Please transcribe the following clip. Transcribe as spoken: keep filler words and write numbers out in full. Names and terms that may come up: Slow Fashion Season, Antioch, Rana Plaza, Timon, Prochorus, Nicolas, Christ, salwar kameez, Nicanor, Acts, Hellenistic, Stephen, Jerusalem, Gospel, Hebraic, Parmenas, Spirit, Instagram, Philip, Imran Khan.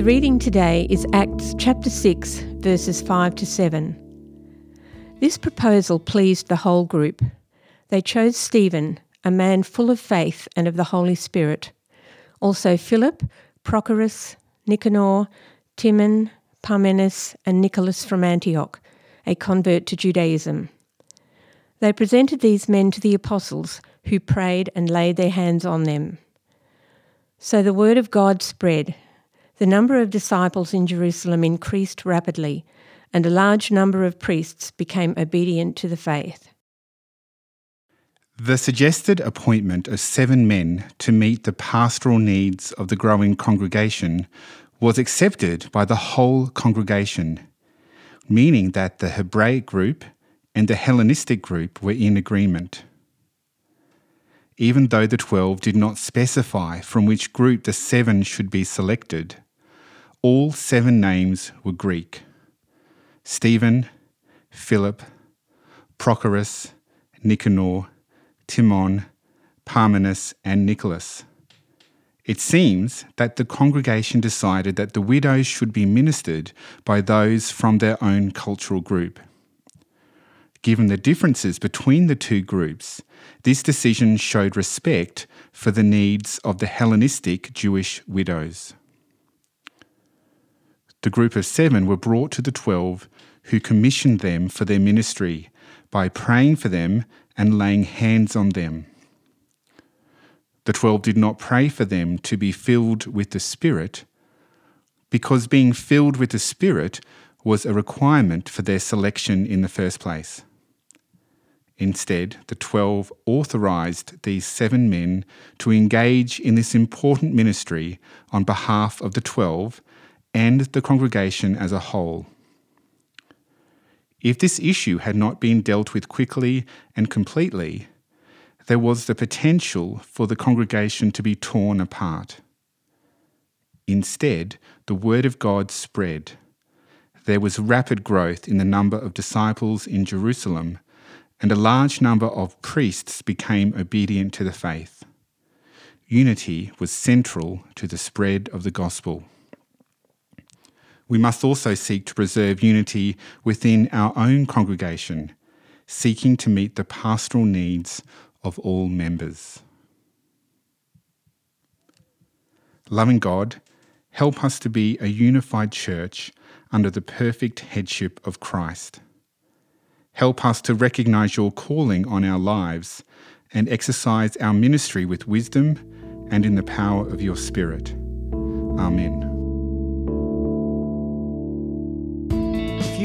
The reading today is Acts chapter six, verses five to seven. This proposal pleased the whole group. They chose Stephen, a man full of faith and of the Holy Spirit. Also Philip, Prochorus, Nicanor, Timon, Parmenas and Nicolas from Antioch, a convert to Judaism. They presented these men to the apostles, who prayed and laid their hands on them. So the word of God spread. The number of disciples in Jerusalem increased rapidly, and a large number of priests became obedient to the faith. The suggested appointment of seven men to meet the pastoral needs of the growing congregation was accepted by the whole congregation, meaning that the Hebraic group and the Hellenistic group were in agreement. Even though the twelve did not specify from which group the seven should be selected, all seven names were Greek: Stephen, Philip, Prochorus, Nicanor, Timon, Parmenas and Nicolas. It seems that the congregation decided that the widows should be ministered by those from their own cultural group. Given the differences between the two groups, this decision showed respect for the needs of the Hellenistic Jewish widows. The group of seven were brought to the twelve, who commissioned them for their ministry by praying for them and laying hands on them. The twelve did not pray for them to be filled with the Spirit, because being filled with the Spirit was a requirement for their selection in the first place. Instead, the twelve authorised these seven men to engage in this important ministry on behalf of the twelve and the congregation as a whole. If this issue had not been dealt with quickly and completely, there was the potential for the congregation to be torn apart. Instead, the word of God spread. There was rapid growth in the number of disciples in Jerusalem, and a large number of priests became obedient to the faith. Unity was central to the spread of the gospel. We must also seek to preserve unity within our own congregation, seeking to meet the pastoral needs of all members. Loving God, help us to be a unified church under the perfect headship of Christ. Help us to recognise your calling on our lives and exercise our ministry with wisdom and in the power of your Spirit. Amen. If